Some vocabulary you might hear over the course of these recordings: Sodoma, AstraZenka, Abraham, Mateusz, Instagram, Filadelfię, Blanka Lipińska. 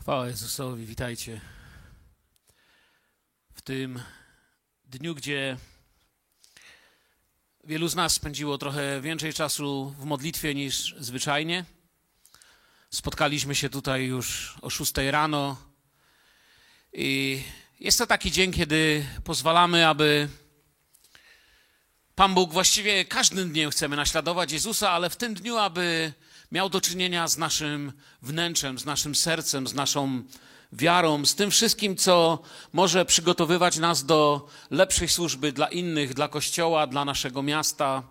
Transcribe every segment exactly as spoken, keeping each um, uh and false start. Chwała Jezusowi, witajcie w tym dniu, gdzie wielu z nas spędziło trochę więcej czasu w modlitwie niż zwyczajnie. Spotkaliśmy się tutaj już o szóstej rano i jest to taki dzień, kiedy pozwalamy, aby Pan Bóg, właściwie każdym dniem chcemy naśladować Jezusa, ale w tym dniu, aby miał do czynienia z naszym wnętrzem, z naszym sercem, z naszą wiarą, z tym wszystkim, co może przygotowywać nas do lepszej służby dla innych, dla Kościoła, dla naszego miasta.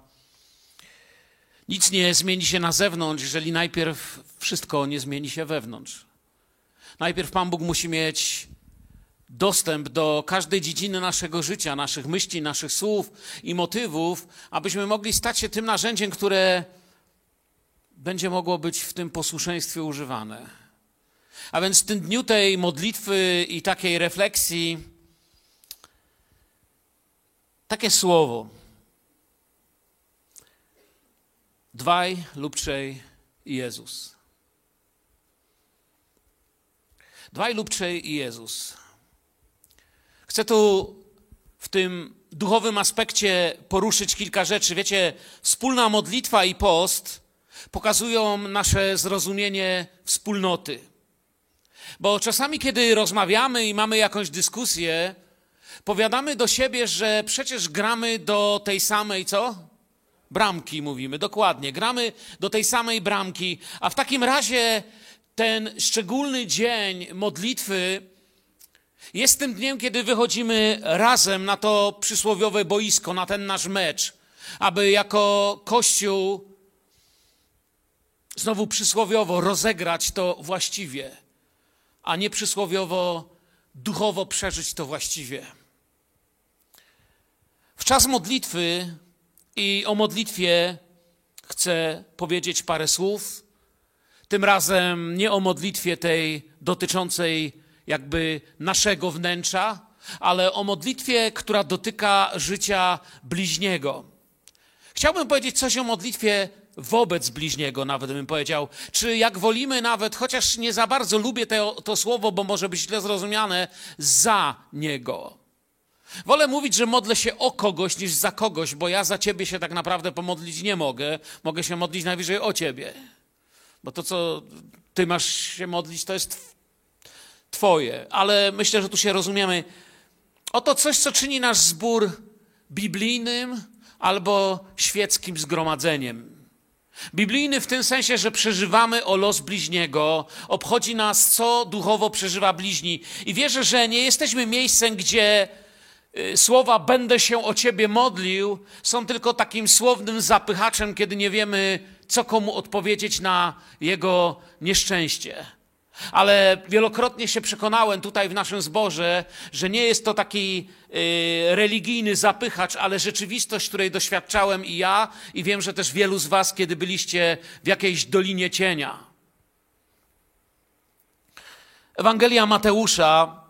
Nic nie zmieni się na zewnątrz, jeżeli najpierw wszystko nie zmieni się wewnątrz. Najpierw Pan Bóg musi mieć dostęp do każdej dziedziny naszego życia, naszych myśli, naszych słów i motywów, abyśmy mogli stać się tym narzędziem, które będzie mogło być w tym posłuszeństwie używane. A więc w tym dniu tej modlitwy i takiej refleksji takie słowo: dwaj lub trzej i Jezus. Dwaj lub trzej i Jezus. Chcę tu w tym duchowym aspekcie poruszyć kilka rzeczy. Wiecie, wspólna modlitwa i post pokazują nasze zrozumienie wspólnoty. Bo czasami, kiedy rozmawiamy i mamy jakąś dyskusję, powiadamy do siebie, że przecież gramy do tej samej, co? Bramki, mówimy, dokładnie. Gramy do tej samej bramki, a w takim razie ten szczególny dzień modlitwy jest tym dniem, kiedy wychodzimy razem na to przysłowiowe boisko, na ten nasz mecz, aby jako Kościół znowu przysłowiowo rozegrać to właściwie, a nie przysłowiowo duchowo przeżyć to właściwie. W czas modlitwy i o modlitwie chcę powiedzieć parę słów. Tym razem nie o modlitwie tej dotyczącej jakby naszego wnętrza, ale o modlitwie, która dotyka życia bliźniego. Chciałbym powiedzieć coś o modlitwie wobec bliźniego, nawet bym powiedział. Czy jak wolimy nawet, chociaż nie za bardzo lubię te, to słowo, bo może być źle zrozumiane, za niego. Wolę mówić, że modlę się o kogoś niż za kogoś, bo ja za ciebie się tak naprawdę pomodlić nie mogę. Mogę się modlić najwyżej o ciebie. Bo to, co ty masz się modlić, to jest twoje. Ale myślę, że tu się rozumiemy. Oto coś, co czyni nasz zbór biblijnym albo świeckim zgromadzeniem. Biblijny w tym sensie, że przeżywamy o los bliźniego, obchodzi nas, co duchowo przeżywa bliźni. I wierzę, że nie jesteśmy miejscem, gdzie słowa będę się o ciebie modlił są tylko takim słownym zapychaczem, kiedy nie wiemy, co komu odpowiedzieć na jego nieszczęście. Ale wielokrotnie się przekonałem tutaj w naszym zborze, że nie jest to taki y, religijny zapychacz, ale rzeczywistość, której doświadczałem i ja, i wiem, że też wielu z was, kiedy byliście w jakiejś dolinie cienia. Ewangelia Mateusza,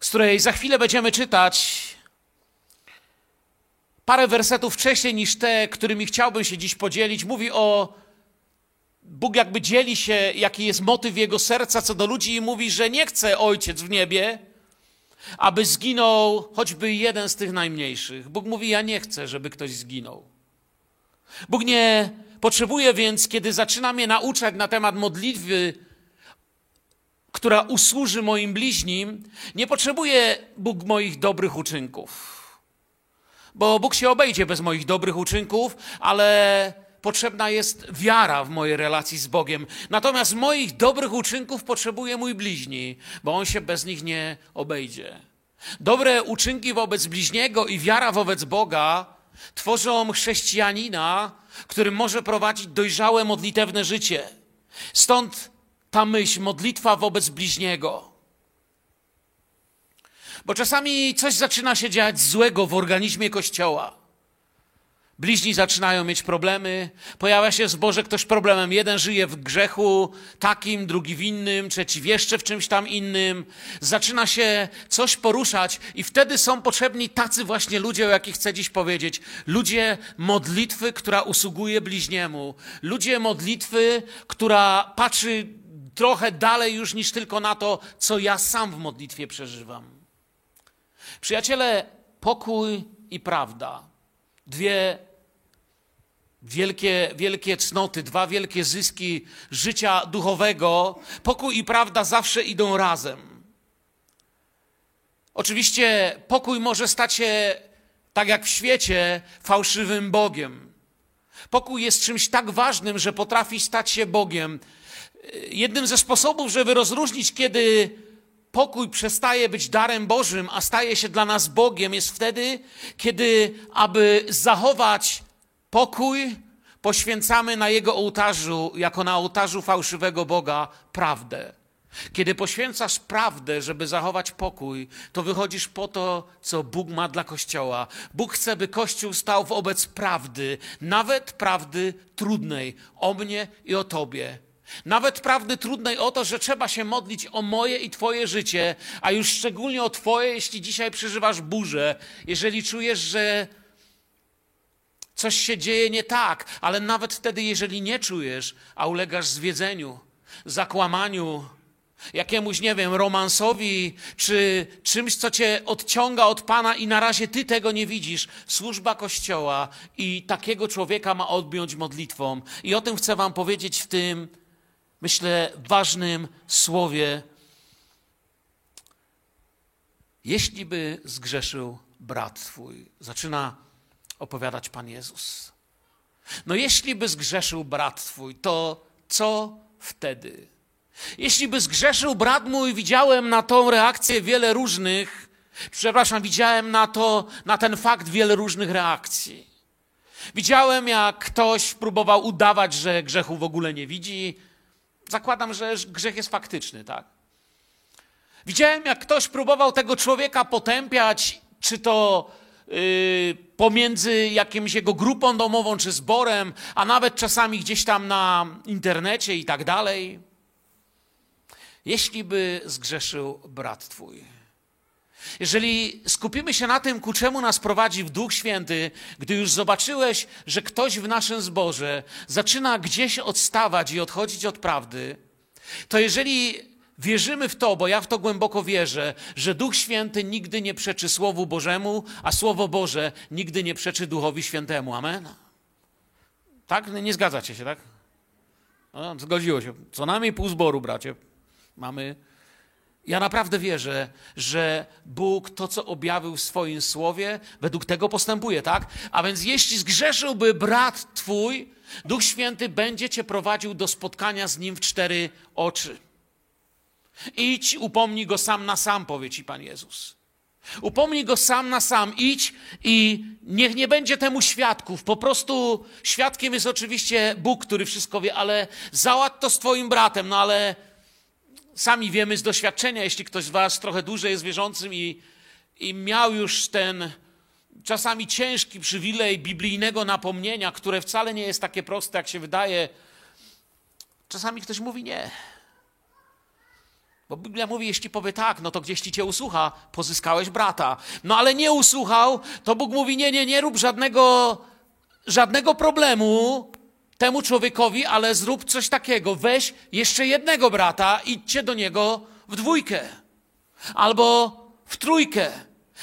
z której za chwilę będziemy czytać parę wersetów wcześniej niż te, którymi chciałbym się dziś podzielić, mówi o Bóg jakby dzieli się, jaki jest motyw jego serca co do ludzi i mówi, że nie chce Ojciec w niebie, aby zginął choćby jeden z tych najmniejszych. Bóg mówi, ja nie chcę, żeby ktoś zginął. Bóg nie potrzebuje więc, kiedy zaczyna mnie nauczać na temat modlitwy, która usłuży moim bliźnim, nie potrzebuje Bóg moich dobrych uczynków. Bo Bóg się obejdzie bez moich dobrych uczynków, ale potrzebna jest wiara w mojej relacji z Bogiem. Natomiast moich dobrych uczynków potrzebuje mój bliźni, bo on się bez nich nie obejdzie. Dobre uczynki wobec bliźniego i wiara wobec Boga tworzą chrześcijanina, który może prowadzić dojrzałe, modlitewne życie. Stąd ta myśl, modlitwa wobec bliźniego. Bo czasami coś zaczyna się dziać złego w organizmie Kościoła. Bliźni zaczynają mieć problemy, pojawia się w zborze ktoś problemem. Jeden żyje w grzechu takim, drugi w innym, trzeci jeszcze w czymś tam innym. Zaczyna się coś poruszać i wtedy są potrzebni tacy właśnie ludzie, o jakich chcę dziś powiedzieć. Ludzie modlitwy, która usługuje bliźniemu. Ludzie modlitwy, która patrzy trochę dalej już niż tylko na to, co ja sam w modlitwie przeżywam. Przyjaciele, pokój i prawda. Dwie wielkie, wielkie cnoty, dwa wielkie zyski życia duchowego. Pokój i prawda zawsze idą razem. Oczywiście pokój może stać się, tak jak w świecie, fałszywym Bogiem. Pokój jest czymś tak ważnym, że potrafi stać się Bogiem. Jednym ze sposobów, żeby rozróżnić, kiedy pokój przestaje być darem Bożym, a staje się dla nas Bogiem, jest wtedy, kiedy, aby zachować pokój, poświęcamy na jego ołtarzu, jako na ołtarzu fałszywego Boga, prawdę. Kiedy poświęcasz prawdę, żeby zachować pokój, to wychodzisz po to, co Bóg ma dla Kościoła. Bóg chce, by Kościół stał wobec prawdy, nawet prawdy trudnej o mnie i o tobie. Nawet prawdy trudnej o to, że trzeba się modlić o moje i twoje życie, a już szczególnie o twoje, jeśli dzisiaj przeżywasz burzę, jeżeli czujesz, że coś się dzieje nie tak, ale nawet wtedy, jeżeli nie czujesz, a ulegasz zwiedzeniu, zakłamaniu, jakiemuś, nie wiem, romansowi, czy czymś, co cię odciąga od Pana i na razie ty tego nie widzisz. Służba Kościoła i takiego człowieka ma odjąć modlitwą. I o tym chcę wam powiedzieć w tym, myślę, ważnym słowie. Jeśli by zgrzeszył brat twój, zaczyna opowiadać Pan Jezus. No jeśli by zgrzeszył brat twój, to co wtedy? Jeśli by zgrzeszył brat mój, widziałem na tą reakcję wiele różnych, przepraszam, widziałem na to, na ten fakt wiele różnych reakcji. Widziałem, jak ktoś próbował udawać, że grzechu w ogóle nie widzi. Zakładam, że grzech jest faktyczny, tak? Widziałem, jak ktoś próbował tego człowieka potępiać, czy to yy, pomiędzy jakimś jego grupą domową, czy zborem, a nawet czasami gdzieś tam na internecie i tak dalej. Jeśli by zgrzeszył brat twój. Jeżeli skupimy się na tym, ku czemu nas prowadzi Duch Święty, gdy już zobaczyłeś, że ktoś w naszym zborze zaczyna gdzieś odstawać i odchodzić od prawdy, to jeżeli wierzymy w to, bo ja w to głęboko wierzę, że Duch Święty nigdy nie przeczy Słowu Bożemu, a Słowo Boże nigdy nie przeczy Duchowi Świętemu. Amen? Tak? Nie zgadzacie się, tak? No, zgodziło się. Co najmniej pół zboru, bracie. Mamy. Ja naprawdę wierzę, że Bóg to, co objawił w swoim słowie, według tego postępuje, tak? A więc jeśli zgrzeszyłby brat twój, Duch Święty będzie cię prowadził do spotkania z nim w cztery oczy. Idź, upomnij go sam na sam, powie ci Pan Jezus. Upomnij go sam na sam, idź i niech nie będzie temu świadków. Po prostu świadkiem jest oczywiście Bóg, który wszystko wie, ale załatw to z twoim bratem, no ale... Sami wiemy z doświadczenia, jeśli ktoś z was trochę dłużej jest wierzącym i, i miał już ten czasami ciężki przywilej biblijnego napomnienia, które wcale nie jest takie proste, jak się wydaje. Czasami ktoś mówi nie. Bo Biblia mówi, jeśli powie tak, no to gdzieś ci cię usłucha, pozyskałeś brata. No ale nie usłuchał, to Bóg mówi nie, nie, nie rób żadnego, żadnego problemu temu człowiekowi, ale zrób coś takiego. Weź jeszcze jednego brata, idźcie do niego w dwójkę albo w trójkę.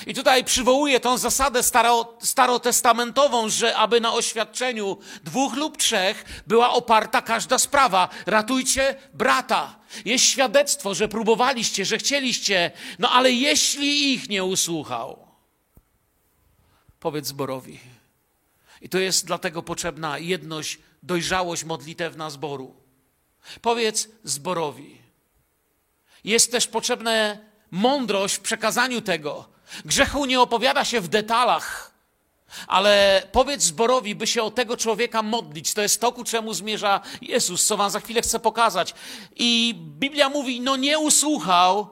I tutaj przywołuję tą zasadę staro, starotestamentową, że aby na oświadczeniu dwóch lub trzech była oparta każda sprawa. Ratujcie brata. Jest świadectwo, że próbowaliście, że chcieliście, no ale jeśli ich nie usłuchał, powiedz zborowi. I to jest dlatego potrzebna jedność, dojrzałość modlitewna zboru. Powiedz zborowi. Jest też potrzebna mądrość w przekazaniu tego. Grzechu nie opowiada się w detalach, ale powiedz zborowi, by się o tego człowieka modlić. To jest to, ku czemu zmierza Jezus, co wam za chwilę chcę pokazać. I Biblia mówi, no nie usłuchał,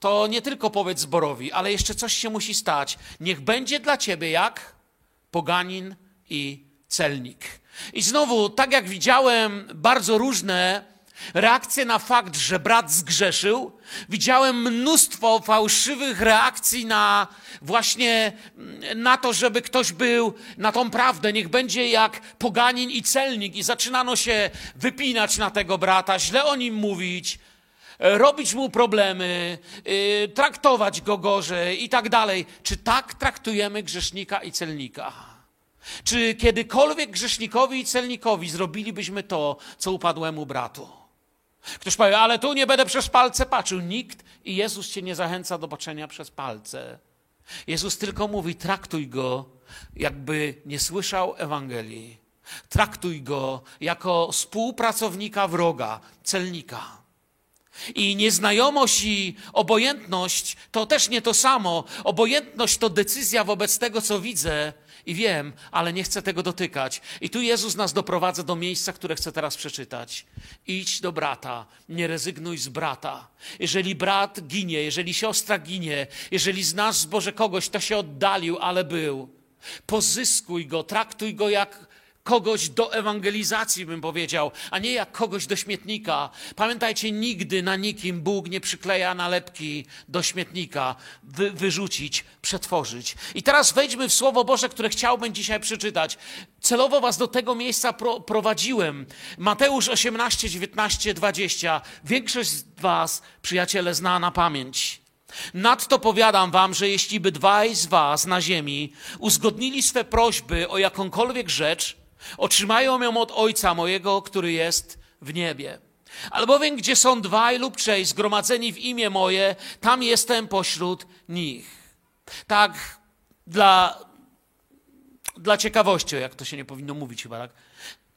to nie tylko powiedz zborowi, ale jeszcze coś się musi stać. Niech będzie dla ciebie jak poganin i celnik. I znowu, tak jak widziałem bardzo różne reakcję na fakt, że brat zgrzeszył. Widziałem mnóstwo fałszywych reakcji na właśnie na to, żeby ktoś był na tą prawdę. Niech będzie jak poganin i celnik. I zaczynano się wypinać na tego brata, źle o nim mówić, robić mu problemy, traktować go gorzej i tak dalej. Czy tak traktujemy grzesznika i celnika? Czy kiedykolwiek grzesznikowi i celnikowi zrobilibyśmy to, co upadłemu bratu? Ktoś powie, ale tu nie będę przez palce patrzył. Nikt i Jezus cię nie zachęca do patrzenia przez palce. Jezus tylko mówi, traktuj go, jakby nie słyszał Ewangelii. Traktuj go jako współpracownika wroga, celnika. I nieznajomość i obojętność to też nie to samo. Obojętność to decyzja wobec tego, co widzę i wiem, ale nie chcę tego dotykać. I tu Jezus nas doprowadza do miejsca, które chcę teraz przeczytać. Idź do brata, nie rezygnuj z brata. Jeżeli brat ginie, jeżeli siostra ginie, jeżeli znasz z Boże kogoś, to się oddalił, ale był. Pozyskuj go, traktuj go jak kogoś do ewangelizacji, bym powiedział, a nie jak kogoś do śmietnika. Pamiętajcie, nigdy na nikim Bóg nie przykleja nalepki do śmietnika. Wy, wyrzucić, przetworzyć. I teraz wejdźmy w Słowo Boże, które chciałbym dzisiaj przeczytać. Celowo was do tego miejsca pro, prowadziłem. Mateusz osiemnaście, dziewiętnaście, dwadzieścia. Większość z was, przyjaciele, zna na pamięć. Nadto powiadam wam, że jeśli by dwaj z was na ziemi uzgodnili swe prośby o jakąkolwiek rzecz, otrzymają ją od Ojca mojego, który jest w niebie. Albowiem gdzie są dwaj lub trzej zgromadzeni w imię moje, tam jestem pośród nich. Tak dla, dla ciekawości, jak to się nie powinno mówić chyba, tak?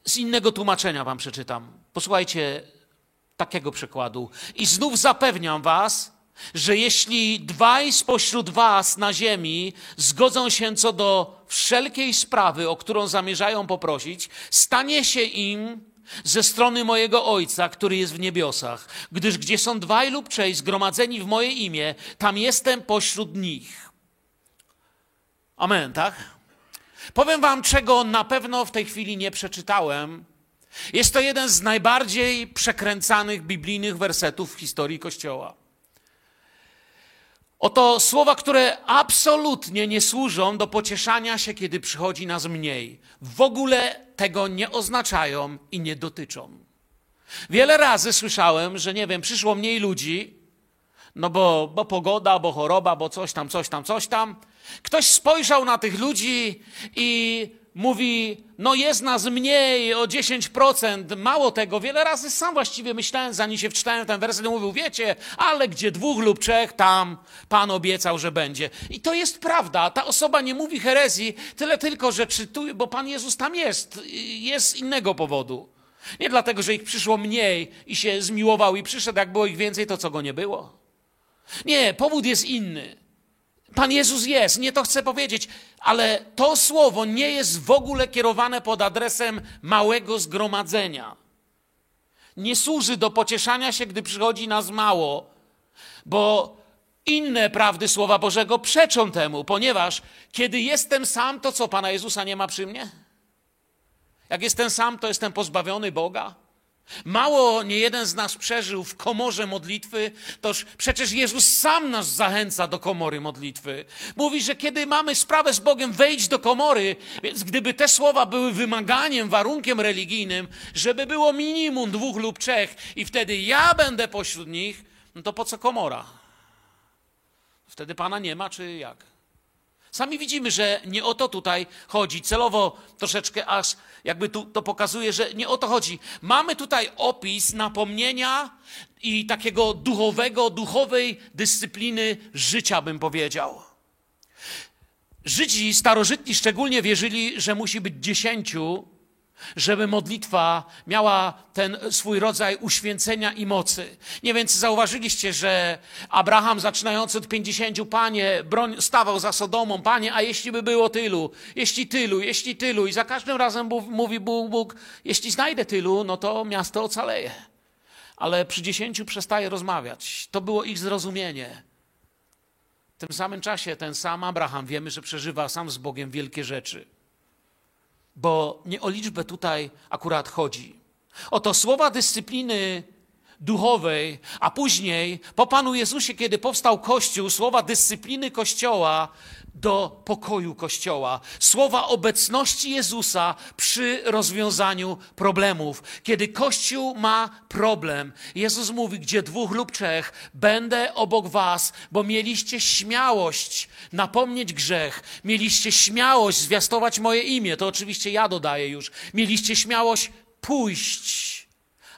Z innego tłumaczenia wam przeczytam. Posłuchajcie takiego przekładu. I znów zapewniam was, że jeśli dwaj spośród was na ziemi zgodzą się co do wszelkiej sprawy, o którą zamierzają poprosić, stanie się im ze strony mojego Ojca, który jest w niebiosach. Gdyż gdzie są dwaj lub trzej zgromadzeni w moje imię, tam jestem pośród nich. Amen, tak? Powiem wam, czego na pewno w tej chwili nie przeczytałem. Jest to jeden z najbardziej przekręcanych biblijnych wersetów w historii Kościoła. Oto słowa, które absolutnie nie służą do pocieszania się, kiedy przychodzi nas mniej. W ogóle tego nie oznaczają i nie dotyczą. Wiele razy słyszałem, że nie wiem, przyszło mniej ludzi, no bo, bo pogoda, bo choroba, bo coś tam, coś tam, coś tam. Ktoś spojrzał na tych ludzi i mówi, no jest nas mniej o dziesięć procent, mało tego. Wiele razy sam właściwie myślałem, zanim się wczytałem ten werset, mówił, wiecie, ale gdzie dwóch lub trzech, tam Pan obiecał, że będzie. I to jest prawda, ta osoba nie mówi herezji, tyle tylko, że czytuje, bo Pan Jezus tam jest, jest z innego powodu. Nie dlatego, że ich przyszło mniej i się zmiłował i przyszedł, jak było ich więcej, to co go nie było. Nie, powód jest inny. Pan Jezus jest, nie to chcę powiedzieć, ale to słowo nie jest w ogóle kierowane pod adresem małego zgromadzenia. Nie służy do pocieszania się, gdy przychodzi nas mało, bo inne prawdy Słowa Bożego przeczą temu, ponieważ kiedy jestem sam, to co, Pana Jezusa nie ma przy mnie? Jak jestem sam, to jestem pozbawiony Boga? Mało niejeden z nas przeżył w komorze modlitwy, toż przecież Jezus sam nas zachęca do komory modlitwy. Mówi, że kiedy mamy sprawę z Bogiem, wejdź do komory, więc gdyby te słowa były wymaganiem, warunkiem religijnym, żeby było minimum dwóch lub trzech i wtedy ja będę pośród nich, no to po co komora? Wtedy Pana nie ma, czy jak? Sami widzimy, że nie o to tutaj chodzi. Celowo troszeczkę aż jakby tu to pokazuje, że nie o to chodzi. Mamy tutaj opis napomnienia i takiego duchowego, duchowej dyscypliny życia, bym powiedział. Żydzi starożytni szczególnie wierzyli, że musi być dziesięciu, żeby modlitwa miała ten swój rodzaj uświęcenia i mocy. Nie wiem, czy zauważyliście, że Abraham zaczynający od pięćdziesięciu, Panie, broń, stawał za Sodomą, Panie, a jeśli by było tylu, jeśli tylu, jeśli tylu i za każdym razem Bóg, mówi Bóg, Bóg, jeśli znajdę tylu, no to miasto ocaleje. Ale przy dziesięciu przestaje rozmawiać. To było ich zrozumienie. W tym samym czasie ten sam Abraham, wiemy, że przeżywa sam z Bogiem wielkie rzeczy. Bo nie o liczbę tutaj akurat chodzi. Oto słowa dyscypliny duchowej, a później po Panu Jezusie, kiedy powstał Kościół, słowa dyscypliny Kościoła do pokoju Kościoła. Słowa obecności Jezusa przy rozwiązaniu problemów. Kiedy Kościół ma problem, Jezus mówi, gdzie dwóch lub trzech, będę obok was, bo mieliście śmiałość napomnieć grzech, mieliście śmiałość zwiastować moje imię, to oczywiście ja dodaję już, mieliście śmiałość pójść.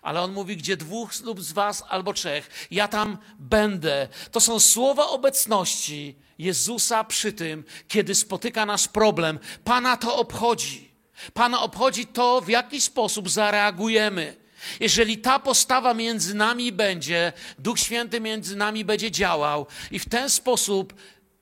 Ale on mówi, gdzie dwóch lub z was albo trzech, ja tam będę. To są słowa obecności Jezusa przy tym, kiedy spotyka nas problem. Pana to obchodzi. Pana obchodzi to, w jaki sposób zareagujemy. Jeżeli ta postawa między nami będzie, Duch Święty między nami będzie działał i w ten sposób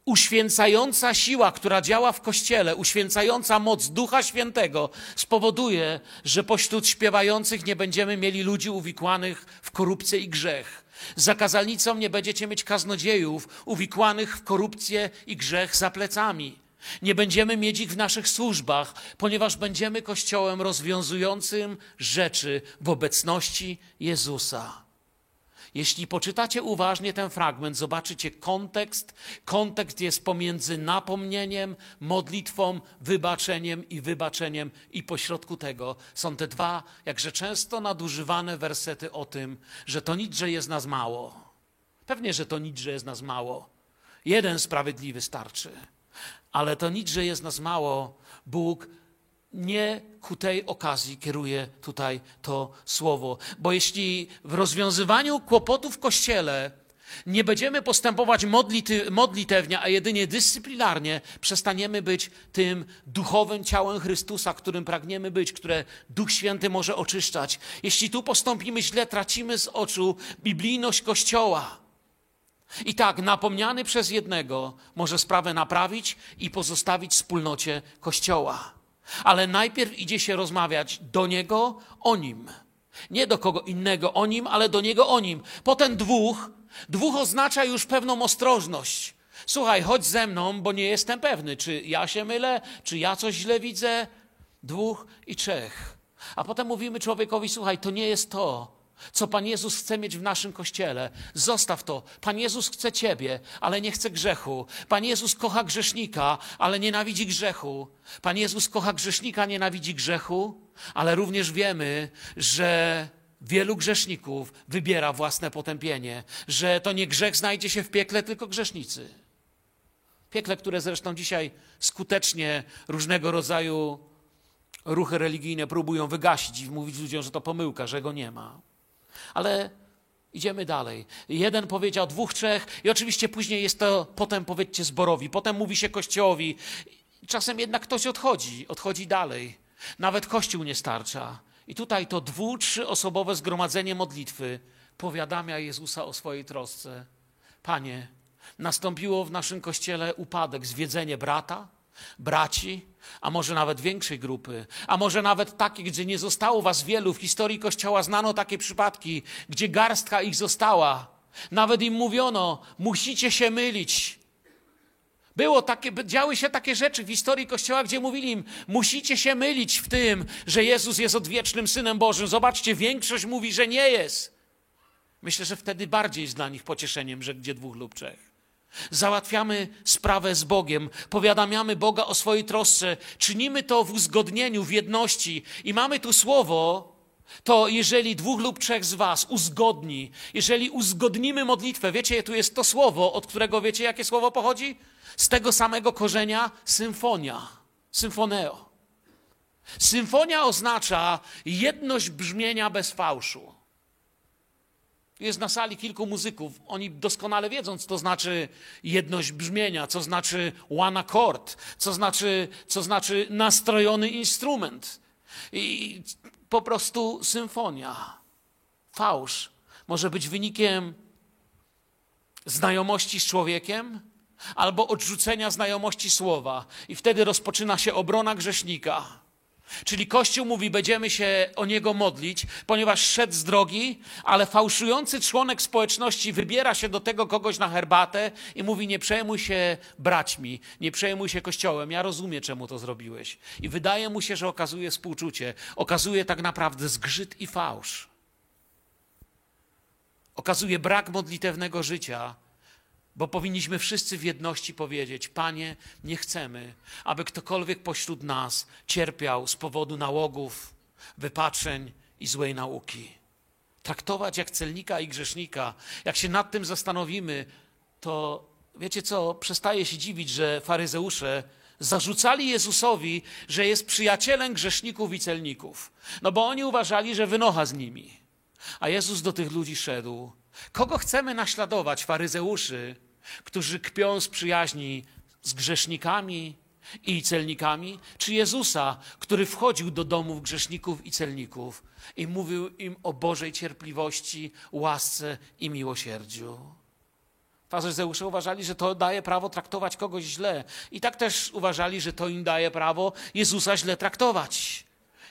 uświęcająca siła, która działa w Kościele, uświęcająca moc Ducha Świętego spowoduje, że pośród śpiewających nie będziemy mieli ludzi uwikłanych w korupcję i grzech. Za kazalnicą nie będziecie mieć kaznodziejów uwikłanych w korupcję i grzech za plecami. Nie będziemy mieć ich w naszych służbach, ponieważ będziemy Kościołem rozwiązującym rzeczy w obecności Jezusa. Jeśli poczytacie uważnie ten fragment, zobaczycie kontekst. Kontekst jest pomiędzy napomnieniem, modlitwą, wybaczeniem i wybaczeniem i pośrodku tego są te dwa, jakże często nadużywane wersety o tym, że to nic, że jest nas mało. Pewnie, że to nic, że jest nas mało. Jeden sprawiedliwy starczy. Ale to nic, że jest nas mało. Bóg nie ku tej okazji kieruje tutaj to słowo. Bo jeśli w rozwiązywaniu kłopotów w Kościele nie będziemy postępować modlity, modlitewnie, a jedynie dyscyplinarnie, przestaniemy być tym duchowym ciałem Chrystusa, którym pragniemy być, które Duch Święty może oczyszczać. Jeśli tu postąpimy źle, tracimy z oczu biblijność Kościoła. I tak, napomniany przez jednego może sprawę naprawić i pozostawić wspólnocie Kościoła. Ale najpierw idzie się rozmawiać do niego o nim. Nie do kogo innego o nim, ale do niego o nim. Potem dwóch. Dwóch oznacza już pewną ostrożność. Słuchaj, chodź ze mną, bo nie jestem pewny, czy ja się mylę, czy ja coś źle widzę. Dwóch i trzech. A potem mówimy człowiekowi, słuchaj, to nie jest to, co Pan Jezus chce mieć w naszym Kościele. Zostaw to. Pan Jezus chce ciebie, ale nie chce grzechu. Pan Jezus kocha grzesznika, ale nienawidzi grzechu. Pan Jezus kocha grzesznika, nienawidzi grzechu, ale również wiemy, że wielu grzeszników wybiera własne potępienie, że to nie grzech znajdzie się w piekle, tylko grzesznicy. Piekle, które zresztą dzisiaj skutecznie różnego rodzaju ruchy religijne próbują wygasić i mówić ludziom, że to pomyłka, że go nie ma. Ale idziemy dalej. Jeden powiedział, dwóch, trzech i oczywiście później jest to, potem powiedzcie zborowi, potem mówi się Kościołowi. Czasem jednak ktoś odchodzi, odchodzi dalej. Nawet Kościół nie starcza. I tutaj to dwu-, trzyosobowe zgromadzenie modlitwy powiadamia Jezusa o swojej trosce. Panie, nastąpiło w naszym Kościele upadek, zwiedzenie brata, braci, a może nawet większej grupy, a może nawet takiej, gdzie nie zostało was wielu. W historii Kościoła znano takie przypadki, gdzie garstka ich została. Nawet im mówiono, musicie się mylić. Było takie, działy się takie rzeczy w historii Kościoła, gdzie mówili im, musicie się mylić w tym, że Jezus jest odwiecznym Synem Bożym. Zobaczcie, większość mówi, że nie jest. Myślę, że wtedy bardziej jest dla nich pocieszeniem, że gdzie dwóch lub trzech. Załatwiamy sprawę z Bogiem, powiadamiamy Boga o swojej trosce, czynimy to w uzgodnieniu, w jedności i mamy tu słowo, to jeżeli dwóch lub trzech z was uzgodni, jeżeli uzgodnimy modlitwę, wiecie, tu jest to słowo, od którego wiecie, jakie słowo pochodzi? Z tego samego korzenia symfonia, symfoneo. Symfonia oznacza jedność brzmienia bez fałszu. Jest na sali kilku muzyków, oni doskonale wiedzą, co to znaczy jedność brzmienia, co znaczy one accord, co znaczy, co znaczy nastrojony instrument. I po prostu symfonia, fałsz może być wynikiem znajomości z człowiekiem albo odrzucenia znajomości słowa i wtedy rozpoczyna się obrona grzesznika. Czyli Kościół mówi, będziemy się o niego modlić, ponieważ szedł z drogi, ale fałszujący członek społeczności wybiera się do tego kogoś na herbatę i mówi, nie przejmuj się braćmi, nie przejmuj się Kościołem, ja rozumiem, czemu to zrobiłeś. I wydaje mu się, że okazuje współczucie, okazuje tak naprawdę zgrzyt i fałsz. Okazuje brak modlitewnego życia, bo powinniśmy wszyscy w jedności powiedzieć, Panie, nie chcemy, aby ktokolwiek pośród nas cierpiał z powodu nałogów, wypaczeń i złej nauki. Traktować jak celnika i grzesznika, jak się nad tym zastanowimy, to wiecie co, przestaje się dziwić, że faryzeusze zarzucali Jezusowi, że jest przyjacielem grzeszników i celników. No bo oni uważali, że wynocha z nimi. A Jezus do tych ludzi szedł. Kogo chcemy naśladować, faryzeuszy, którzy kpią z przyjaźni z grzesznikami i celnikami, czy Jezusa, który wchodził do domów grzeszników i celników i mówił im o Bożej cierpliwości, łasce i miłosierdziu? Faryzeusze uważali, że to daje prawo traktować kogoś źle i tak też uważali, że to im daje prawo Jezusa źle traktować.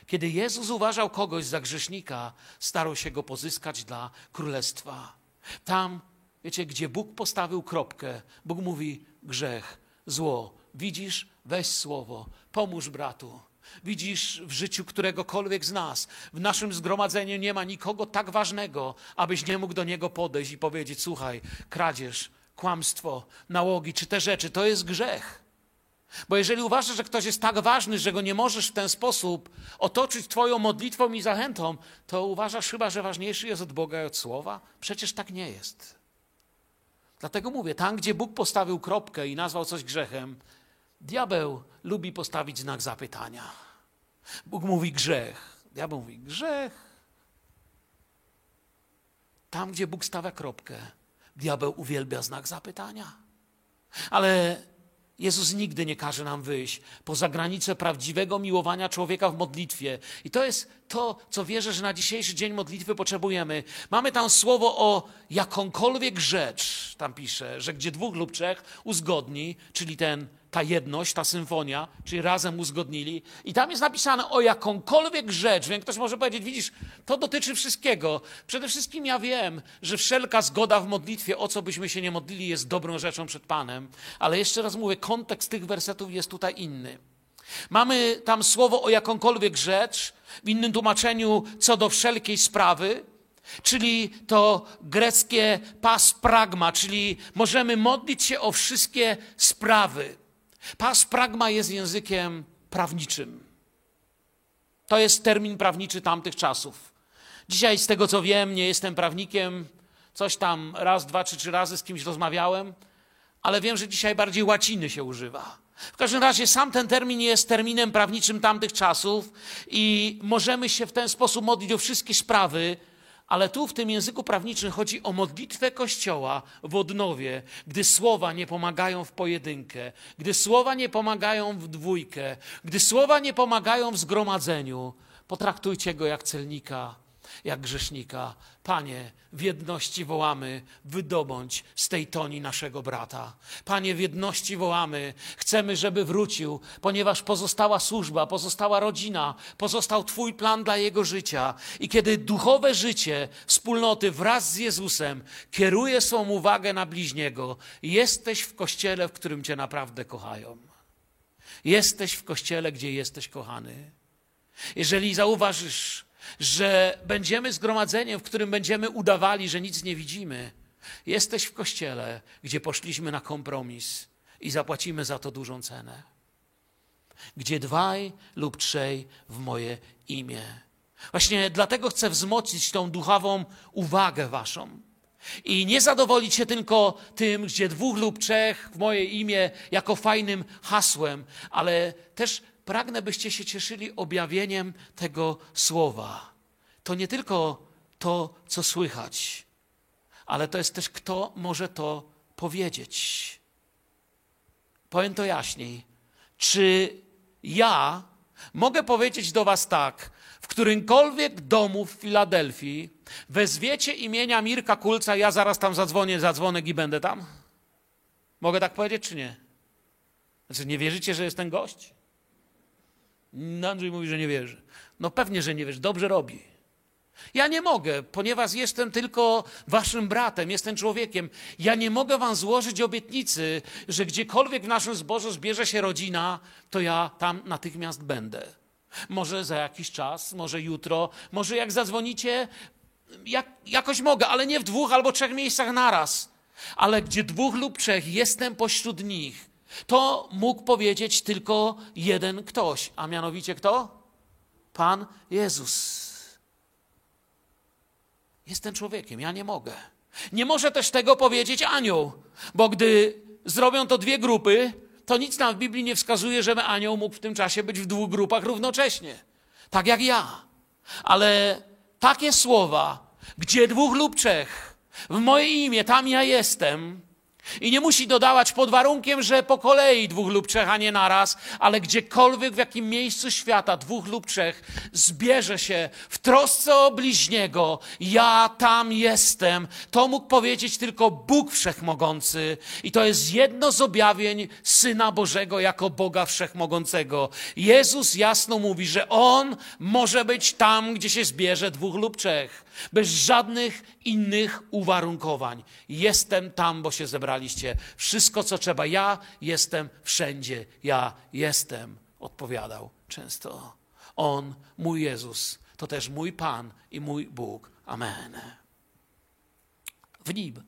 Kiedy Jezus uważał kogoś za grzesznika, starał się go pozyskać dla królestwa. Tam, wiecie, gdzie Bóg postawił kropkę, Bóg mówi grzech, zło. Widzisz? Weź słowo, pomóż bratu. Widzisz w życiu któregokolwiek z nas, w naszym zgromadzeniu nie ma nikogo tak ważnego, abyś nie mógł do niego podejść i powiedzieć, słuchaj, kradzież, kłamstwo, nałogi czy te rzeczy, to jest grzech. Bo jeżeli uważasz, że ktoś jest tak ważny, że go nie możesz w ten sposób otoczyć twoją modlitwą i zachętą, to uważasz chyba, że ważniejszy jest od Boga i od słowa? Przecież tak nie jest. Dlatego mówię, tam gdzie Bóg postawił kropkę i nazwał coś grzechem, diabeł lubi postawić znak zapytania. Bóg mówi grzech. Diabeł mówi grzech. Tam gdzie Bóg stawia kropkę, diabeł uwielbia znak zapytania. Ale Jezus nigdy nie każe nam wyjść poza granicę prawdziwego miłowania człowieka w modlitwie. I to jest to, co wierzę, że na dzisiejszy dzień modlitwy potrzebujemy. Mamy tam słowo o jakąkolwiek rzecz, tam pisze, że gdzie dwóch lub trzech uzgodni, czyli ten, ta jedność, ta symfonia, czyli razem uzgodnili. I tam jest napisane o jakąkolwiek rzecz. Więc ktoś może powiedzieć, widzisz, to dotyczy wszystkiego. Przede wszystkim ja wiem, że wszelka zgoda w modlitwie, o co byśmy się nie modlili, jest dobrą rzeczą przed Panem. Ale jeszcze raz mówię, kontekst tych wersetów jest tutaj inny. Mamy tam słowo o jakąkolwiek rzecz, w innym tłumaczeniu co do wszelkiej sprawy, czyli to greckie pas pragma, czyli możemy modlić się o wszystkie sprawy. Pas pragma jest językiem prawniczym. To jest termin prawniczy tamtych czasów. Dzisiaj z tego co wiem, nie jestem prawnikiem, coś tam raz, dwa, trzy, trzy razy z kimś rozmawiałem, ale wiem, że dzisiaj bardziej łaciny się używa. W każdym razie sam ten termin jest terminem prawniczym tamtych czasów i możemy się w ten sposób modlić o wszystkie sprawy, ale tu w tym języku prawniczym chodzi o modlitwę Kościoła w odnowie, gdy słowa nie pomagają w pojedynkę, gdy słowa nie pomagają w dwójkę, gdy słowa nie pomagają w zgromadzeniu. Potraktujcie go jak celnika, jak grzesznika. Panie, w jedności wołamy, wydobądź z tej toni naszego brata. Panie, w jedności wołamy, chcemy, żeby wrócił, ponieważ pozostała służba, pozostała rodzina, pozostał Twój plan dla jego życia. I kiedy duchowe życie wspólnoty wraz z Jezusem kieruje swą uwagę na bliźniego, jesteś w kościele, w którym Cię naprawdę kochają. Jesteś w kościele, gdzie jesteś kochany. Jeżeli zauważysz, że będziemy zgromadzeniem, w którym będziemy udawali, że nic nie widzimy. Jesteś w kościele, gdzie poszliśmy na kompromis i zapłacimy za to dużą cenę. Gdzie dwaj lub trzej w moje imię. Właśnie dlatego chcę wzmocnić tą duchową uwagę waszą. I nie zadowolić się tylko tym, gdzie dwóch lub trzech w moje imię, jako fajnym hasłem, ale też pragnę, byście się cieszyli objawieniem tego słowa. To nie tylko to, co słychać, ale to jest też, kto może to powiedzieć. Powiem to jaśniej. Czy ja mogę powiedzieć do was tak, w którymkolwiek domu w Filadelfii wezwiecie imienia Mirka Kulca, ja zaraz tam zadzwonię, zadzwonek i będę tam? Mogę tak powiedzieć, czy nie? Znaczy, nie wierzycie, że jest ten gość? Andrzej mówi, że nie wierzy. No pewnie, że nie wierzy, dobrze robi. Ja nie mogę, ponieważ jestem tylko waszym bratem, jestem człowiekiem. Ja nie mogę wam złożyć obietnicy, że gdziekolwiek w naszym zborze zbierze się rodzina, to ja tam natychmiast będę. Może za jakiś czas, może jutro, może jak zadzwonicie, jak, jakoś mogę, ale nie w dwóch albo trzech miejscach naraz. Ale gdzie dwóch lub trzech jestem pośród nich, to mógł powiedzieć tylko jeden ktoś, a mianowicie kto? Pan Jezus. Jestem człowiekiem, ja nie mogę. Nie może też tego powiedzieć anioł, bo gdy zrobią to dwie grupy, to nic nam w Biblii nie wskazuje, żeby anioł mógł w tym czasie być w dwóch grupach równocześnie. Tak jak ja. Ale takie słowa, gdzie dwóch lub trzech, w moje imię, tam ja jestem, i nie musi dodawać pod warunkiem, że po kolei dwóch lub trzech, a nie naraz, ale gdziekolwiek, w jakim miejscu świata dwóch lub trzech zbierze się w trosce o bliźniego, ja tam jestem. To mógł powiedzieć tylko Bóg Wszechmogący i to jest jedno z objawień Syna Bożego jako Boga Wszechmogącego. Jezus jasno mówi, że On może być tam, gdzie się zbierze dwóch lub trzech, bez żadnych innych uwarunkowań. Jestem tam, bo się zebrałem. Wszystko, co trzeba. Ja jestem wszędzie. Ja jestem, odpowiadał często. On, mój Jezus, to też mój Pan i mój Bóg. Amen. W nim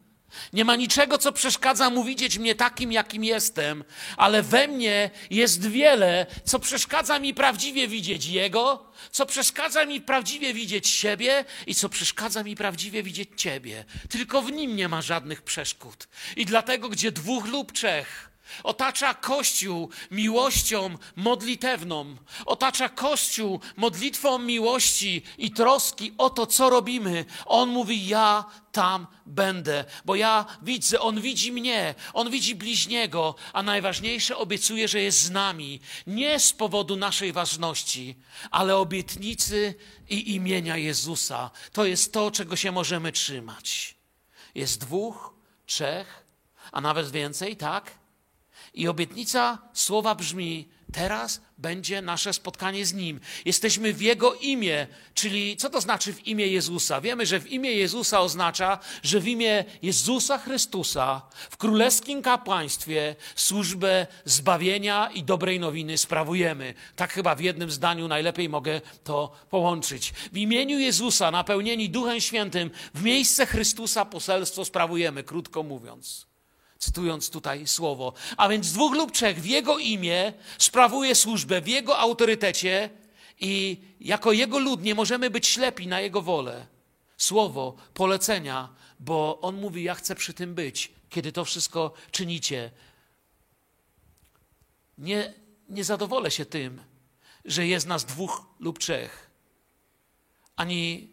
nie ma niczego, co przeszkadza mu widzieć mnie takim, jakim jestem, ale we mnie jest wiele, co przeszkadza mi prawdziwie widzieć Jego, co przeszkadza mi prawdziwie widzieć siebie i co przeszkadza mi prawdziwie widzieć Ciebie. Tylko w nim nie ma żadnych przeszkód. I dlatego, gdzie dwóch lub trzech otacza Kościół miłością modlitewną, otacza Kościół modlitwą miłości i troski o to, co robimy. On mówi, ja tam będę, bo ja widzę, On widzi mnie, On widzi bliźniego, a najważniejsze obiecuje, że jest z nami. Nie z powodu naszej ważności, ale obietnicy i imienia Jezusa. To jest to, czego się możemy trzymać. Jest dwóch, trzech, a nawet więcej, tak? I obietnica słowa brzmi, teraz będzie nasze spotkanie z Nim. Jesteśmy w Jego imię, czyli co to znaczy w imię Jezusa? Wiemy, że w imię Jezusa oznacza, że w imię Jezusa Chrystusa w królewskim kapłaństwie służbę zbawienia i dobrej nowiny sprawujemy. Tak chyba w jednym zdaniu najlepiej mogę to połączyć. W imieniu Jezusa, napełnieni Duchem Świętym, w miejsce Chrystusa poselstwo sprawujemy, krótko mówiąc. Cytując tutaj słowo. A więc dwóch lub trzech w Jego imię sprawuje służbę w Jego autorytecie i jako Jego lud nie możemy być ślepi na Jego wolę. Słowo, polecenia, bo On mówi, ja chcę przy tym być, kiedy to wszystko czynicie. Nie, nie zadowolę się tym, że jest nas dwóch lub trzech. Ani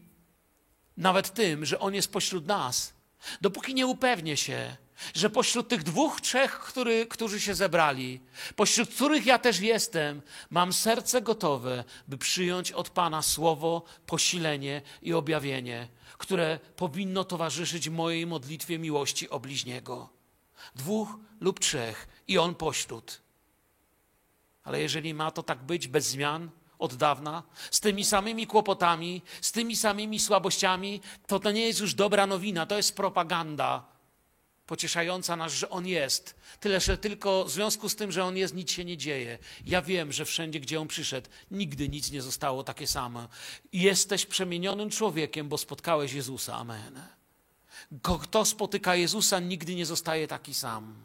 nawet tym, że On jest pośród nas. Dopóki nie upewnię się, że pośród tych dwóch, trzech, który, którzy się zebrali, pośród których ja też jestem, mam serce gotowe, by przyjąć od Pana słowo, posilenie i objawienie, które powinno towarzyszyć mojej modlitwie miłości o bliźniego. Dwóch lub trzech i On pośród. Ale jeżeli ma to tak być bez zmian, od dawna, z tymi samymi kłopotami, z tymi samymi słabościami, to to nie jest już dobra nowina, to jest propaganda pocieszająca nas, że On jest. Tyle, że tylko w związku z tym, że On jest, nic się nie dzieje. Ja wiem, że wszędzie, gdzie On przyszedł, nigdy nic nie zostało takie samo. Jesteś przemienionym człowiekiem, bo spotkałeś Jezusa. Amen. Kto spotyka Jezusa, nigdy nie zostaje taki sam.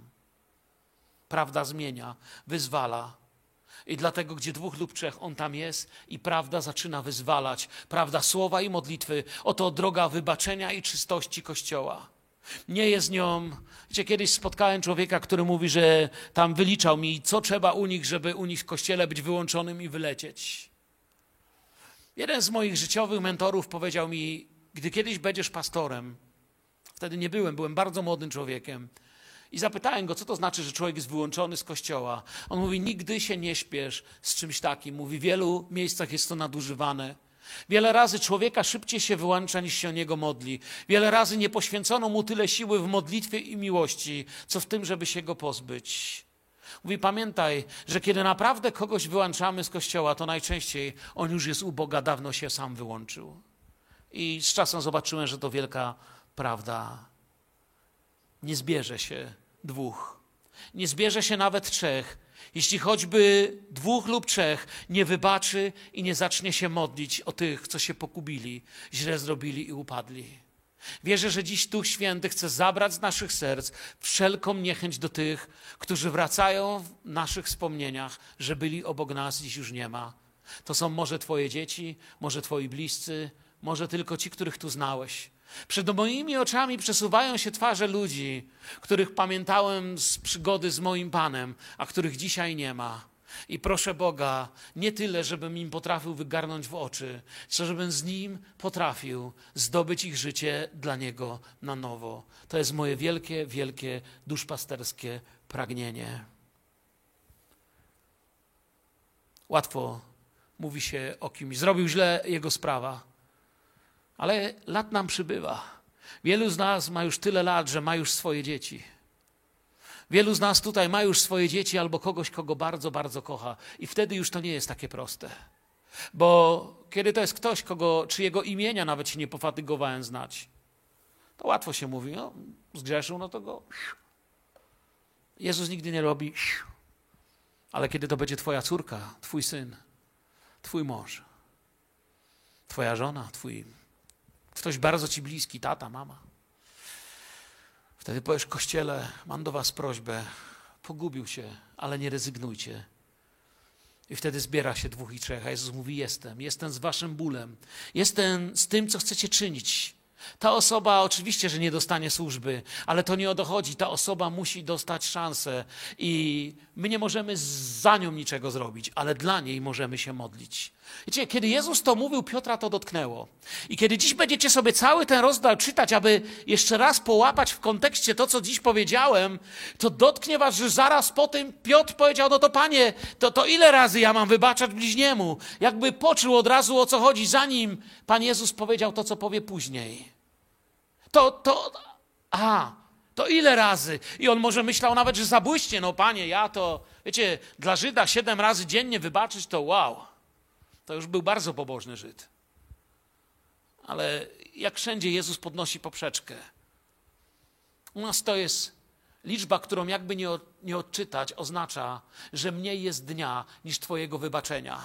Prawda zmienia, wyzwala. I dlatego, gdzie dwóch lub trzech, On tam jest i prawda zaczyna wyzwalać. Prawda słowa i modlitwy. Oto droga wybaczenia i czystości Kościoła. Nie jest nią... Wiecie, kiedyś spotkałem człowieka, który mówi, że tam wyliczał mi, co trzeba u nich, żeby u nich w kościele być wyłączonym i wylecieć. Jeden z moich życiowych mentorów powiedział mi, gdy kiedyś będziesz pastorem, wtedy nie byłem, byłem bardzo młodym człowiekiem, i zapytałem go, co to znaczy, że człowiek jest wyłączony z kościoła. On mówi, nigdy się nie śpiesz z czymś takim. Mówi, w wielu miejscach jest to nadużywane. Wiele razy człowieka szybciej się wyłącza, niż się o niego modli. Wiele razy nie poświęcono mu tyle siły w modlitwie i miłości, co w tym, żeby się go pozbyć. Mówi, pamiętaj, że kiedy naprawdę kogoś wyłączamy z kościoła, to najczęściej on już jest u Boga, dawno się sam wyłączył. I z czasem zobaczyłem, że to wielka prawda. Nie zbierze się dwóch, nie zbierze się nawet trzech, jeśli choćby dwóch lub trzech nie wybaczy i nie zacznie się modlić o tych, co się pokubili, źle zrobili i upadli. Wierzę, że dziś Duch Święty chce zabrać z naszych serc wszelką niechęć do tych, którzy wracają w naszych wspomnieniach, że byli obok nas, dziś już nie ma. To są może twoje dzieci, może twoi bliscy, może tylko ci, których tu znałeś. Przed moimi oczami przesuwają się twarze ludzi, których pamiętałem z przygody z moim Panem, a których dzisiaj nie ma. I proszę Boga, nie tyle, żebym im potrafił wygarnąć w oczy, co żebym z Nim potrafił zdobyć ich życie dla Niego na nowo. To jest moje wielkie, wielkie duszpasterskie pragnienie. Łatwo mówi się o kimś, zrobił źle, jego sprawa. Ale lat nam przybywa. Wielu z nas ma już tyle lat, że ma już swoje dzieci. Wielu z nas tutaj ma już swoje dzieci albo kogoś, kogo bardzo, bardzo kocha. I wtedy już to nie jest takie proste. Bo kiedy to jest ktoś, kogo, czyjego imienia nawet się nie pofatygowałem znać, to łatwo się mówi, no zgrzeszył, no to go... Jezus nigdy nie robi... Ale kiedy to będzie twoja córka, twój syn, twój mąż, twoja żona, twój... Ktoś bardzo ci bliski, tata, mama. Wtedy powiesz, Kościele, mam do was prośbę, pogubił się, ale nie rezygnujcie. I wtedy zbiera się dwóch i trzech, a Jezus mówi, jestem, jestem z waszym bólem, jestem z tym, co chcecie czynić. Ta osoba oczywiście, że nie dostanie służby, ale to nie o dochodzi. Ta osoba musi dostać szansę i my nie możemy za nią niczego zrobić, ale dla niej możemy się modlić. Wiecie, kiedy Jezus to mówił, Piotra to dotknęło. I kiedy dziś będziecie sobie cały ten rozdział czytać, aby jeszcze raz połapać w kontekście to, co dziś powiedziałem, to dotknie was, że zaraz po tym Piotr powiedział, no to Panie, to, to ile razy ja mam wybaczać bliźniemu? Jakby poczuł od razu, o co chodzi, zanim Pan Jezus powiedział to, co powie później. To, to, a, to ile razy? I on może myślał nawet, że zabłyśnie, no Panie, ja to, wiecie, dla Żyda siedem razy dziennie wybaczyć, to wow. To już był bardzo pobożny Żyd. Ale jak wszędzie Jezus podnosi poprzeczkę. U nas to jest liczba, którą jakby nie, od, nie odczytać, oznacza, że mniej jest dnia niż twojego wybaczenia.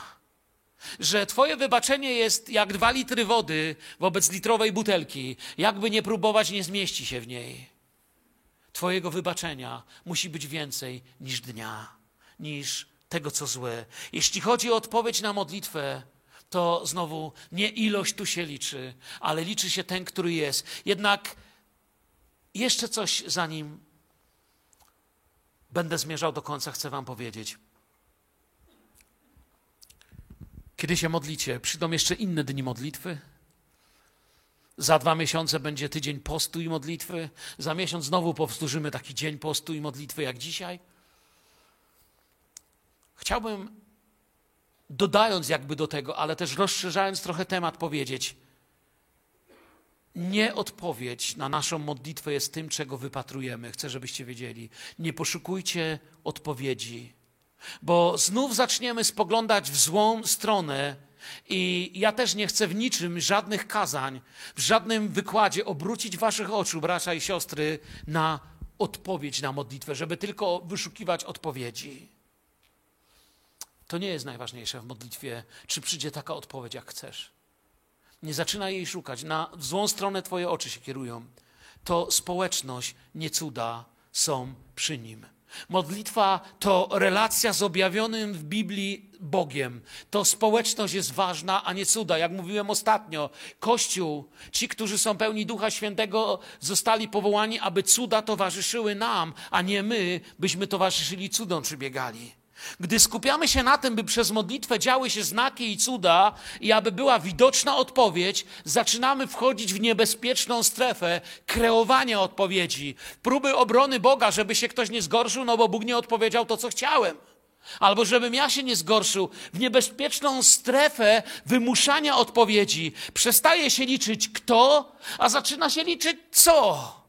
Że twoje wybaczenie jest jak dwa litry wody wobec litrowej butelki. Jakby nie próbować, nie zmieści się w niej. Twojego wybaczenia musi być więcej niż dnia, niż tego, co złe. Jeśli chodzi o odpowiedź na modlitwę, to znowu nie ilość tu się liczy, ale liczy się ten, który jest. Jednak jeszcze coś, zanim będę zmierzał do końca, chcę wam powiedzieć. Kiedy się modlicie, przyjdą jeszcze inne dni modlitwy. Za dwa miesiące będzie tydzień postu i modlitwy. Za miesiąc znowu powtórzymy taki dzień postu i modlitwy jak dzisiaj. Chciałbym, dodając jakby do tego, ale też rozszerzając trochę temat, powiedzieć, nie odpowiedź na naszą modlitwę jest tym, czego wypatrujemy. Chcę, żebyście wiedzieli. Nie poszukujcie odpowiedzi. Bo znów zaczniemy spoglądać w złą stronę i ja też nie chcę w niczym, żadnych kazań, w żadnym wykładzie obrócić waszych oczu, bracia i siostry, na odpowiedź na modlitwę, żeby tylko wyszukiwać odpowiedzi. To nie jest najważniejsze w modlitwie, czy przyjdzie taka odpowiedź, jak chcesz. Nie zaczynaj jej szukać, na w złą stronę twoje oczy się kierują. To społeczność, nie cuda, są przy nim. Modlitwa to relacja z objawionym w Biblii Bogiem. To społeczność jest ważna, a nie cuda. Jak mówiłem ostatnio, Kościół, ci, którzy są pełni Ducha Świętego, zostali powołani, aby cuda towarzyszyły nam, a nie my, byśmy towarzyszyli cudom czy biegali. Gdy skupiamy się na tym, by przez modlitwę działy się znaki i cuda i aby była widoczna odpowiedź, zaczynamy wchodzić w niebezpieczną strefę kreowania odpowiedzi, próby obrony Boga, żeby się ktoś nie zgorszył, no bo Bóg nie odpowiedział to, co chciałem. Albo żebym ja się nie zgorszył, w niebezpieczną strefę wymuszania odpowiedzi. Przestaje się liczyć kto, a zaczyna się liczyć co.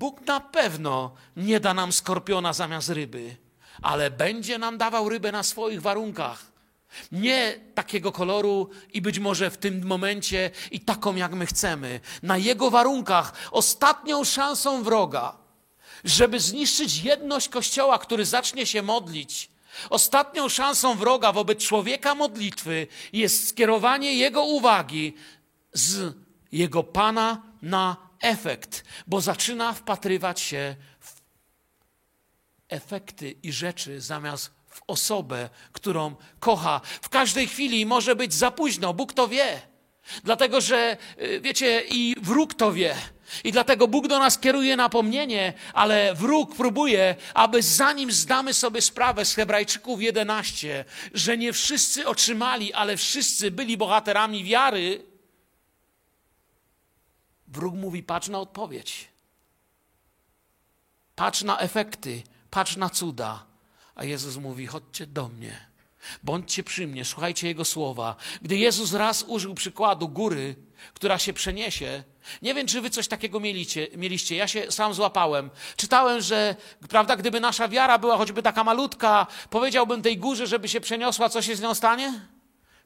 Bóg na pewno nie da nam skorpiona zamiast ryby, ale będzie nam dawał rybę na swoich warunkach. Nie takiego koloru i być może w tym momencie i taką, jak my chcemy. Na jego warunkach. Ostatnią szansą wroga, żeby zniszczyć jedność Kościoła, który zacznie się modlić. Ostatnią szansą wroga wobec człowieka modlitwy jest skierowanie jego uwagi z jego Pana na efekt, bo zaczyna wpatrywać się w efekty i rzeczy zamiast w osobę, którą kocha. W każdej chwili może być za późno, Bóg to wie. Dlatego, że wiecie, i wróg to wie. I dlatego Bóg do nas kieruje napomnienie, ale wróg próbuje, aby zanim zdamy sobie sprawę z Hebrajczyków jedenaście, że nie wszyscy otrzymali, ale wszyscy byli bohaterami wiary, wróg mówi, patrz na odpowiedź. Patrz na efekty, patrz na cuda. A Jezus mówi, chodźcie do mnie, bądźcie przy mnie, słuchajcie Jego słowa. Gdy Jezus raz użył przykładu góry, która się przeniesie, nie wiem, czy wy coś takiego mielicie, mieliście, ja się sam złapałem. Czytałem, że prawda, gdyby nasza wiara była choćby taka malutka, powiedziałbym tej górze, żeby się przeniosła, co się z nią stanie?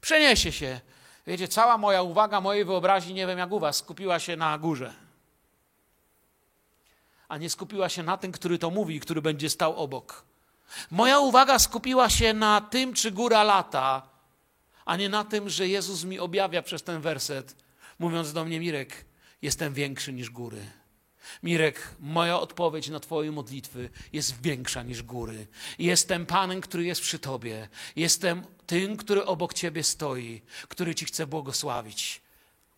Przeniesie się. Wiecie, cała moja uwaga, mojej wyobraźni, nie wiem jak u was, skupiła się na górze. A nie skupiła się na tym, który to mówi, który będzie stał obok. Moja uwaga skupiła się na tym, czy góra lata, a nie na tym, że Jezus mi objawia przez ten werset, mówiąc do mnie, Mirek, jestem większy niż góry. Mirek, moja odpowiedź na twoje modlitwy jest większa niż góry. Jestem Panem, który jest przy tobie. Jestem tym, który obok ciebie stoi, który ci chce błogosławić.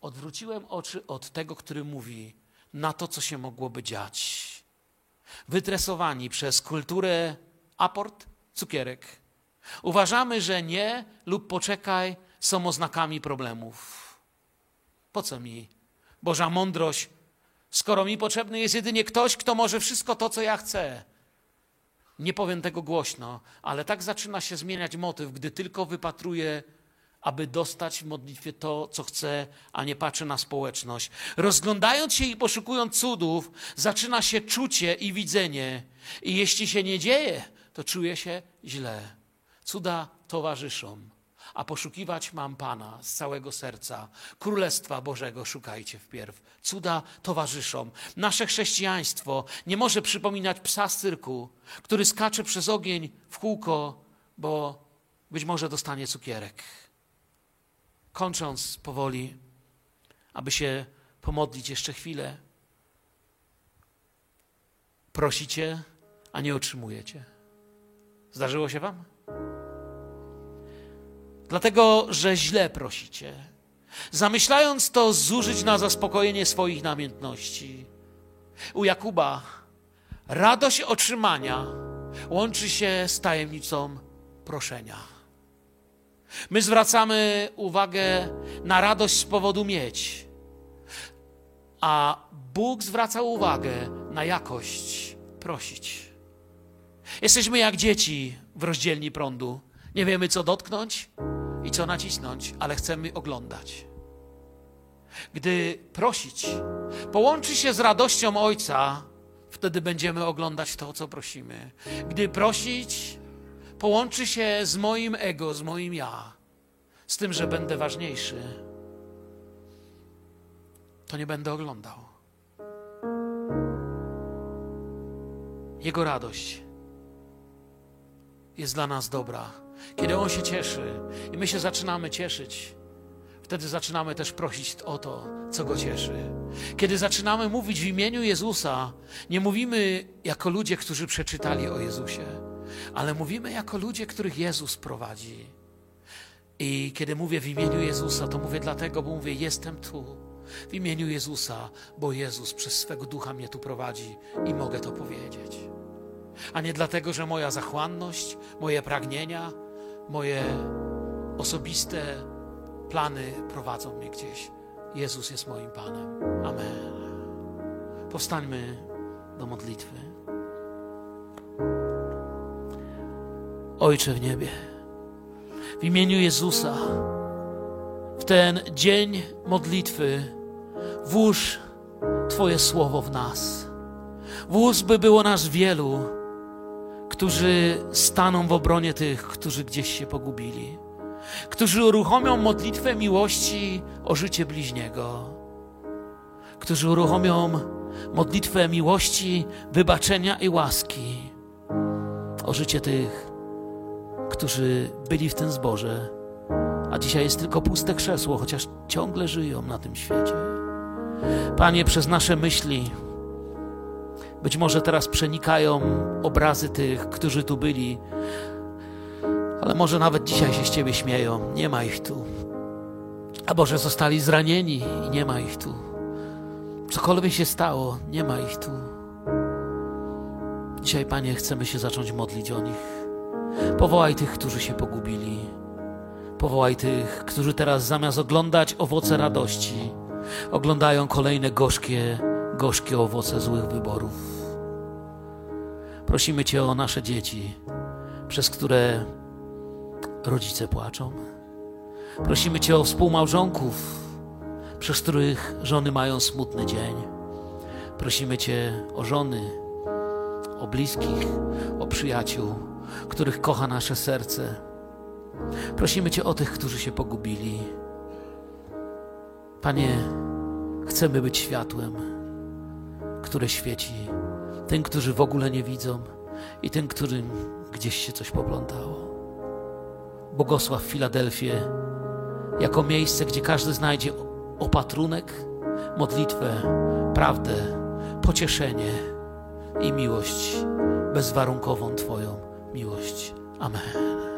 Odwróciłem oczy od tego, który mówi, na to, co się mogłoby dziać. Wytresowani przez kulturę aport, cukierek. Uważamy, że nie lub poczekaj są oznakami problemów. Po co mi Boża mądrość, skoro mi potrzebny jest jedynie ktoś, kto może wszystko to, co ja chcę? Nie powiem tego głośno, ale tak zaczyna się zmieniać motyw, gdy tylko wypatruję, aby dostać w modlitwie to, co chcę, a nie patrzę na społeczność. Rozglądając się i poszukując cudów, zaczyna się czucie i widzenie. I jeśli się nie dzieje, to czuję się źle. Cuda towarzyszą. A poszukiwać mam Pana z całego serca. Królestwa Bożego szukajcie wpierw. Cuda towarzyszą. Nasze chrześcijaństwo nie może przypominać psa z cyrku, który skacze przez ogień w kółko, bo być może dostanie cukierek. Kończąc powoli, aby się pomodlić jeszcze chwilę. Prosicie, a nie otrzymujecie. Zdarzyło się wam? Dlatego, że źle prosicie, zamyślając to zużyć na zaspokojenie swoich namiętności. U Jakuba radość otrzymania łączy się z tajemnicą proszenia. My zwracamy uwagę na radość z powodu mieć, a Bóg zwraca uwagę na jakość prosić. Jesteśmy jak dzieci w rozdzielni prądu. Nie wiemy, co dotknąć i co nacisnąć, ale chcemy oglądać. Gdy prosić połączy się z radością Ojca, wtedy będziemy oglądać to, co prosimy. Gdy prosić połączy się z moim ego, z moim ja, z tym, że będę ważniejszy, to nie będę oglądał. Jego radość jest dla nas dobra. Kiedy On się cieszy i my się zaczynamy cieszyć, wtedy zaczynamy też prosić o to, co Go cieszy. Kiedy zaczynamy mówić w imieniu Jezusa, nie mówimy jako ludzie, którzy przeczytali o Jezusie, ale mówimy jako ludzie, których Jezus prowadzi. I kiedy mówię w imieniu Jezusa, to mówię dlatego, bo mówię, jestem tu w imieniu Jezusa, bo Jezus przez swego Ducha mnie tu prowadzi i mogę to powiedzieć. A nie dlatego, że moja zachłanność, moje pragnienia, moje osobiste plany prowadzą mnie gdzieś. Jezus jest moim Panem. Amen. Powstańmy do modlitwy. Ojcze w niebie, w imieniu Jezusa, w ten dzień modlitwy włóż Twoje słowo w nas. Włóż by było nas wielu, którzy staną w obronie tych, którzy gdzieś się pogubili, którzy uruchomią modlitwę miłości o życie bliźniego, którzy uruchomią modlitwę miłości, wybaczenia i łaski o życie tych, którzy byli w tym zborze, a dzisiaj jest tylko puste krzesło, chociaż ciągle żyją na tym świecie. Panie, przez nasze myśli być może teraz przenikają obrazy tych, którzy tu byli, ale może nawet dzisiaj się z Ciebie śmieją. Nie ma ich tu. A Boże, zostali zranieni i nie ma ich tu. Cokolwiek się stało, nie ma ich tu. Dzisiaj, Panie, chcemy się zacząć modlić o nich. Powołaj tych, którzy się pogubili. Powołaj tych, którzy teraz zamiast oglądać owoce radości, oglądają kolejne gorzkie, gorzkie owoce złych wyborów. Prosimy Cię o nasze dzieci, przez które rodzice płaczą. Prosimy Cię o współmałżonków, przez których żony mają smutny dzień. Prosimy Cię o żony, o bliskich, o przyjaciół, których kocha nasze serce. Prosimy Cię o tych, którzy się pogubili. Panie, chcemy być światłem, które świeci tym, którzy w ogóle nie widzą, i tym, którym gdzieś się coś poplątało. Błogosław Filadelfię jako miejsce, gdzie każdy znajdzie opatrunek, modlitwę, prawdę, pocieszenie i miłość, bezwarunkową Twoją miłość. Amen.